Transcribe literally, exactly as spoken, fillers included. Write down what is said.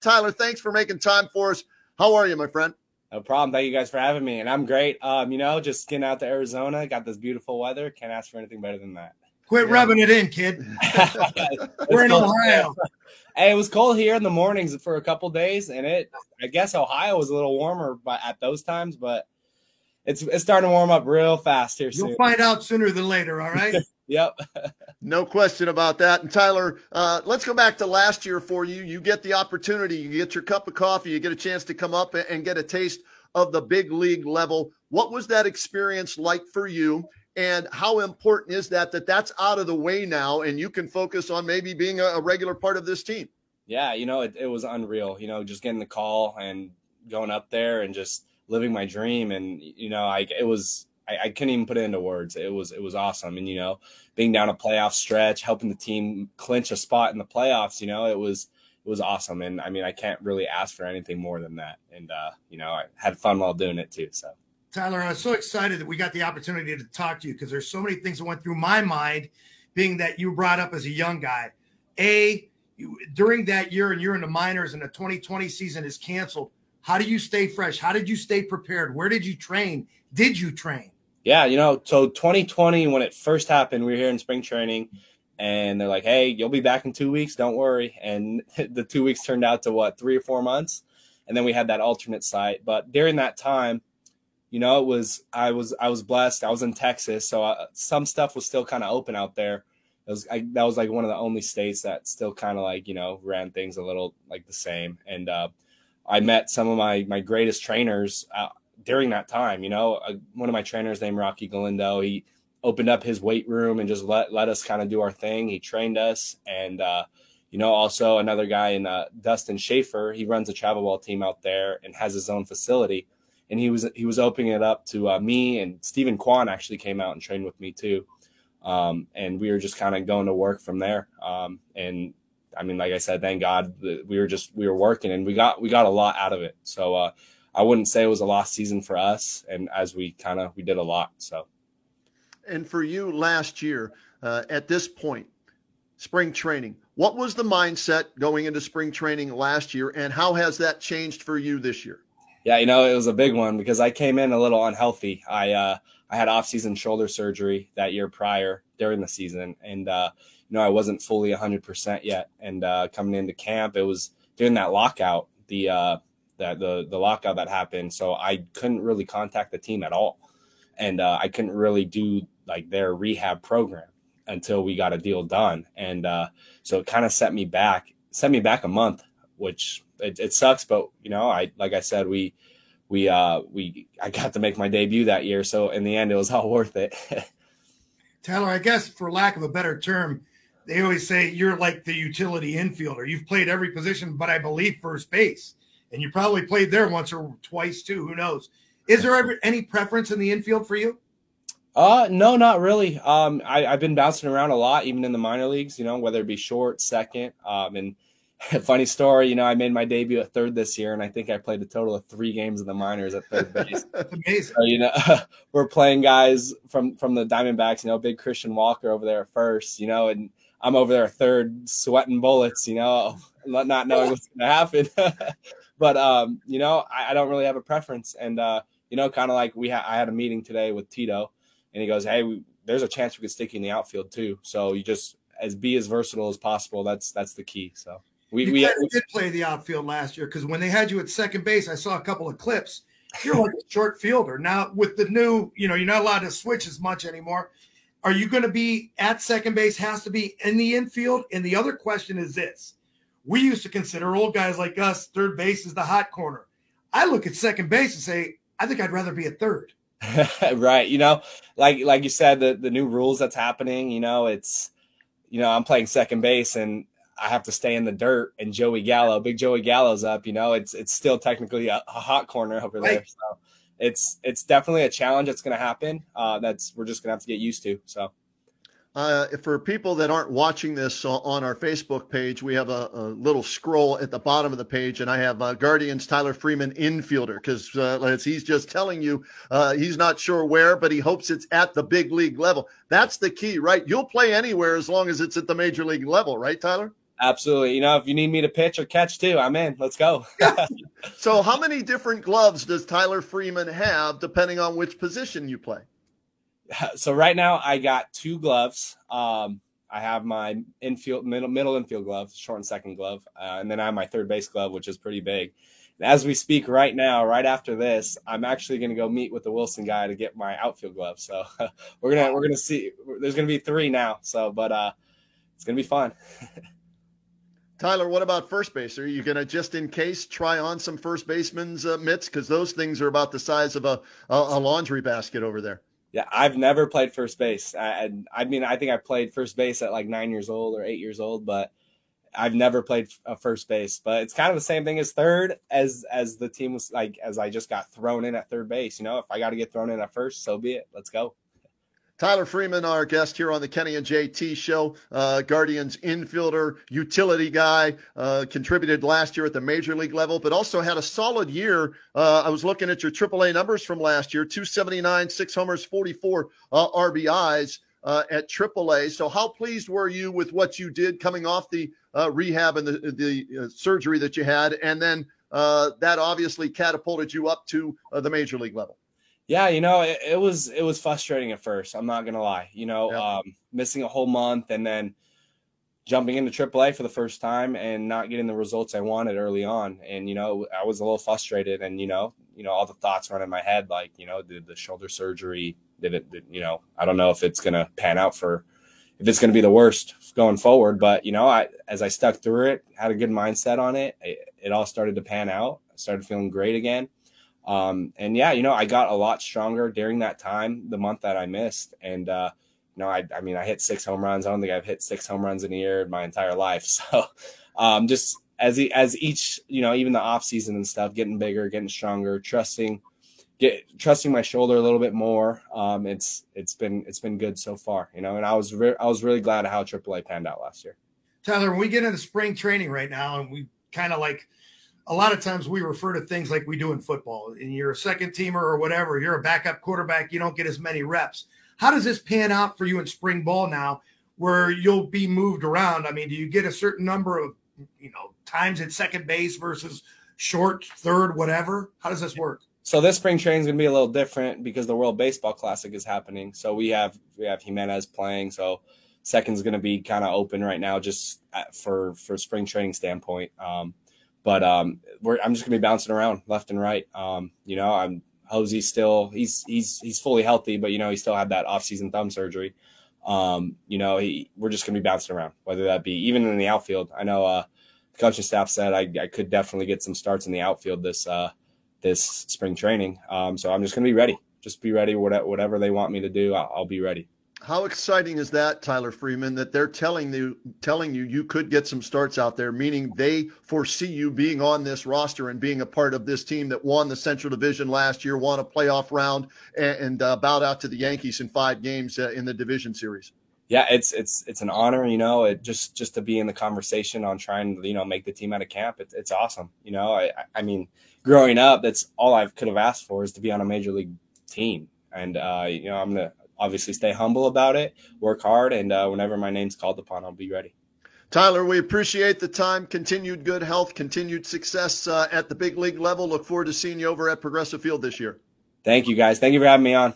Tyler, thanks for making time for us. How are you, my friend? No problem. Thank you guys for having me. And I'm great. Um, you know, just getting out to Arizona. Got this beautiful weather. Can't ask for anything better than that. Quit yeah. rubbing it in, kid. We're in Ohio. Hey, it was cold here in the mornings for a couple days, and it I guess Ohio was a little warmer by, at those times, but it's it's starting to warm up real fast here soon. You'll find out sooner than later, all right? Yep. No question about that. And, Tyler, uh, let's go back to last year for you. You get the opportunity. You get your cup of coffee. You get a chance to come up and get a taste of the big league level. What was that experience like for you? And how important is that, that that's out of the way now and you can focus on maybe being a, a regular part of this team? Yeah, you know, it, it was unreal, you know, just getting the call and going up there and just living my dream. And, you know, I, it was, I, I couldn't even put it into words. It was, it was awesome. And, you know, being down a playoff stretch, helping the team clinch a spot in the playoffs, you know, it was, it was awesome. And I mean, I can't really ask for anything more than that. And, uh, you know, I had fun while doing it too, so. Tyler, I was so excited that we got the opportunity to talk to you because there's so many things that went through my mind, being that you brought up as a young guy. A, you, during that year and you're in the minors and the twenty twenty season is canceled, how do you stay fresh? How did you stay prepared? Where did you train? Did you train? Yeah, you know, so twenty twenty, when it first happened, we were here in spring training, and they're like, hey, you'll be back in two weeks. Don't worry. And the two weeks turned out to, what, three or four months? And then we had that alternate site. But during that time, you know, it was, I was, I was blessed. I was in Texas. So I, some stuff was still kind of open out there. It was, I, that was like one of the only states that still kind of like, you know, ran things a little like the same. And uh, I met some of my, my greatest trainers uh, during that time. You know, uh, one of my trainers named Rocky Galindo, he opened up his weight room and just let, let us kind of do our thing. He trained us. And, uh, you know, also another guy in uh, Dustin Schaefer, he runs a travel ball team out there and has his own facility. And he was he was opening it up to uh, me, and Stephen Kwan actually came out and trained with me too. Um, and we were just kind of going to work from there. Um, and I mean, like I said, thank God we were just we were working, and we got we got a lot out of it. So uh, I wouldn't say it was a lost season for us. And as we kind of we did a lot. So. And for you last year, uh, at this point, spring training, what was the mindset going into spring training last year, and how has that changed for you this year? Yeah, you know, it was a big one because I came in a little unhealthy. I uh, I had off-season shoulder surgery that year prior during the season, and uh, you know, I wasn't fully one hundred percent yet. And uh, coming into camp, it was during that lockout, the uh, that the the lockout that happened. So I couldn't really contact the team at all, and uh, I couldn't really do like their rehab program until we got a deal done. And uh, so it kind of set me back, set me back a month, which. It, it sucks, but you know, I like I said, we we uh we I got to make my debut that year, so in the end, it was all worth it. Tyler, I guess for lack of a better term, they always say you're like the utility infielder. You've played every position, but I believe first base, and you probably played there once or twice too. Who knows? Is there ever any preference in the infield for you? Uh, no, not really. Um, I, I've been bouncing around a lot, even in the minor leagues. You know, whether it be short, second, um, and funny story, you know, I made my debut at third this year, and I think I played a total of three games in the minors at third base. That's amazing. So, you know, we're playing guys from, from the Diamondbacks, you know, big Christian Walker over there at first, you know, and I'm over there at third sweating bullets, you know, not knowing what's going to happen. But, um, you know, I, I don't really have a preference. And, uh, you know, kind of like we ha- I had a meeting today with Tito, and he goes, hey, we, there's a chance we could stick you in the outfield too. So you just as be as versatile as possible. That's that's the key. So. We, you we, we did play the outfield last year because when they had you at second base, I saw a couple of clips. You're like a short fielder. Now with the new, you know, you're not allowed to switch as much anymore. Are you going to be at second base? Has to be in the infield. And the other question is this. We used to consider old guys like us, third base is the hot corner. I look at second base and say, I think I'd rather be at third. Right. You know, like like you said, the, the new rules that's happening, you know, it's, you know, I'm playing second base and I have to stay in the dirt, and Joey Gallo, big Joey Gallo's up, you know, it's, it's still technically a, a hot corner over there. So it's, it's definitely a challenge that's going to happen. Uh, that's, we're just going to have to get used to. So uh, for people that aren't watching this on our Facebook page, we have a, a little scroll at the bottom of the page, and I have uh, Guardians Tyler Freeman infielder because uh, he's just telling you uh, he's not sure where, but he hopes it's at the big league level. That's the key, right? You'll play anywhere as long as it's at the major league level, right, Tyler? Absolutely. You know, if you need me to pitch or catch too, I'm in. Let's go. Yeah. So how many different gloves does Tyler Freeman have depending on which position you play? So right now I got two gloves. Um, I have my infield middle, middle infield glove, short and second glove. Uh, and then I have my third base glove, which is pretty big. And as we speak right now, right after this, I'm actually going to go meet with the Wilson guy to get my outfield glove. So we're going to, we're going to see, there's going to be three now. So, but uh, it's going to be fun. Tyler, what about first base? Are you going to, just in case, try on some first baseman's uh, mitts? Because those things are about the size of a, a laundry basket over there. Yeah, I've never played first base. I, I mean, I think I played first base at like nine years old or eight years old, but I've never played a first base. But it's kind of the same thing as third, as as the team was like, as I just got thrown in at third base. You know, if I got to get thrown in at first, so be it. Let's go. Tyler Freeman, our guest here on the Kenny and J T Show, uh, Guardians infielder, utility guy, uh, contributed last year at the major league level, but also had a solid year. Uh, I was looking at your triple A numbers from last year, two seventy-nine, six homers, forty-four uh, R B Is uh, at triple A. So how pleased were you with what you did coming off the uh, rehab and the, the uh, surgery that you had? And then uh, that obviously catapulted you up to uh, the major league level. Yeah, you know, it, it was it was frustrating at first. I'm not going to lie. You know, yeah. um, missing a whole month and then jumping into triple A for the first time and not getting the results I wanted early on. And, you know, I was a little frustrated and, you know, you know, all the thoughts running in my head, like, you know, did the shoulder surgery, did it, did, you know, I don't know if it's going to pan out for, if it's going to be the worst going forward. But, you know, I as I stuck through it, had a good mindset on it, it, it all started to pan out. I started feeling great again. Um, and yeah, you know, I got a lot stronger during that time, the month that I missed. And, uh, you know, I, I mean, I hit six home runs. I don't think I've hit six home runs in a year in my entire life. So, um, just as, as each, you know, even the off season and stuff, getting bigger, getting stronger, trusting, get trusting my shoulder a little bit more. Um, it's, it's been, it's been good so far, you know, and I was, re- I was really glad of how triple A panned out last year. Tyler, when we get into spring training right now and we kind of like, a lot of times we refer to things like we do in football, and you're a second teamer or whatever, you're a backup quarterback, you don't get as many reps. How does this pan out for you in spring ball now where you'll be moved around? I mean, do you get a certain number of, you know, times at second base versus short, third, whatever? How does this work? So this spring training is going to be a little different because the World Baseball Classic is happening. So we have, we have Jimenez playing. So second's going to be kind of open right now, just for, for spring training standpoint. Um, But um, we're, I'm just gonna be bouncing around left and right. Um, you know, I'm Hosey still. He's he's he's fully healthy, but you know he still had that off-season thumb surgery. Um, you know, he, we're just gonna be bouncing around, whether that be even in the outfield. I know uh, the coaching staff said I, I could definitely get some starts in the outfield this uh, this spring training. Um, so I'm just gonna be ready. Just be ready. Whatever, whatever they want me to do, I'll, I'll be ready. How exciting is that, Tyler Freeman, that they're telling you, telling you you could get some starts out there, meaning they foresee you being on this roster and being a part of this team that won the Central Division last year, won a playoff round, and, and uh, bowed out to the Yankees in five games uh, in the division series. Yeah, it's it's it's an honor, you know, it just just to be in the conversation on trying to, you know, make the team out of camp. It, it's awesome. You know, I, I mean, growing up, that's all I could have asked for is to be on a major league team. And, uh, you know, I'm going to obviously stay humble about it, work hard, and uh, whenever my name's called upon, I'll be ready. Tyler, we appreciate the time, continued good health, continued success uh, at the big league level. Look forward to seeing you over at Progressive Field this year. Thank you, guys. Thank you for having me on.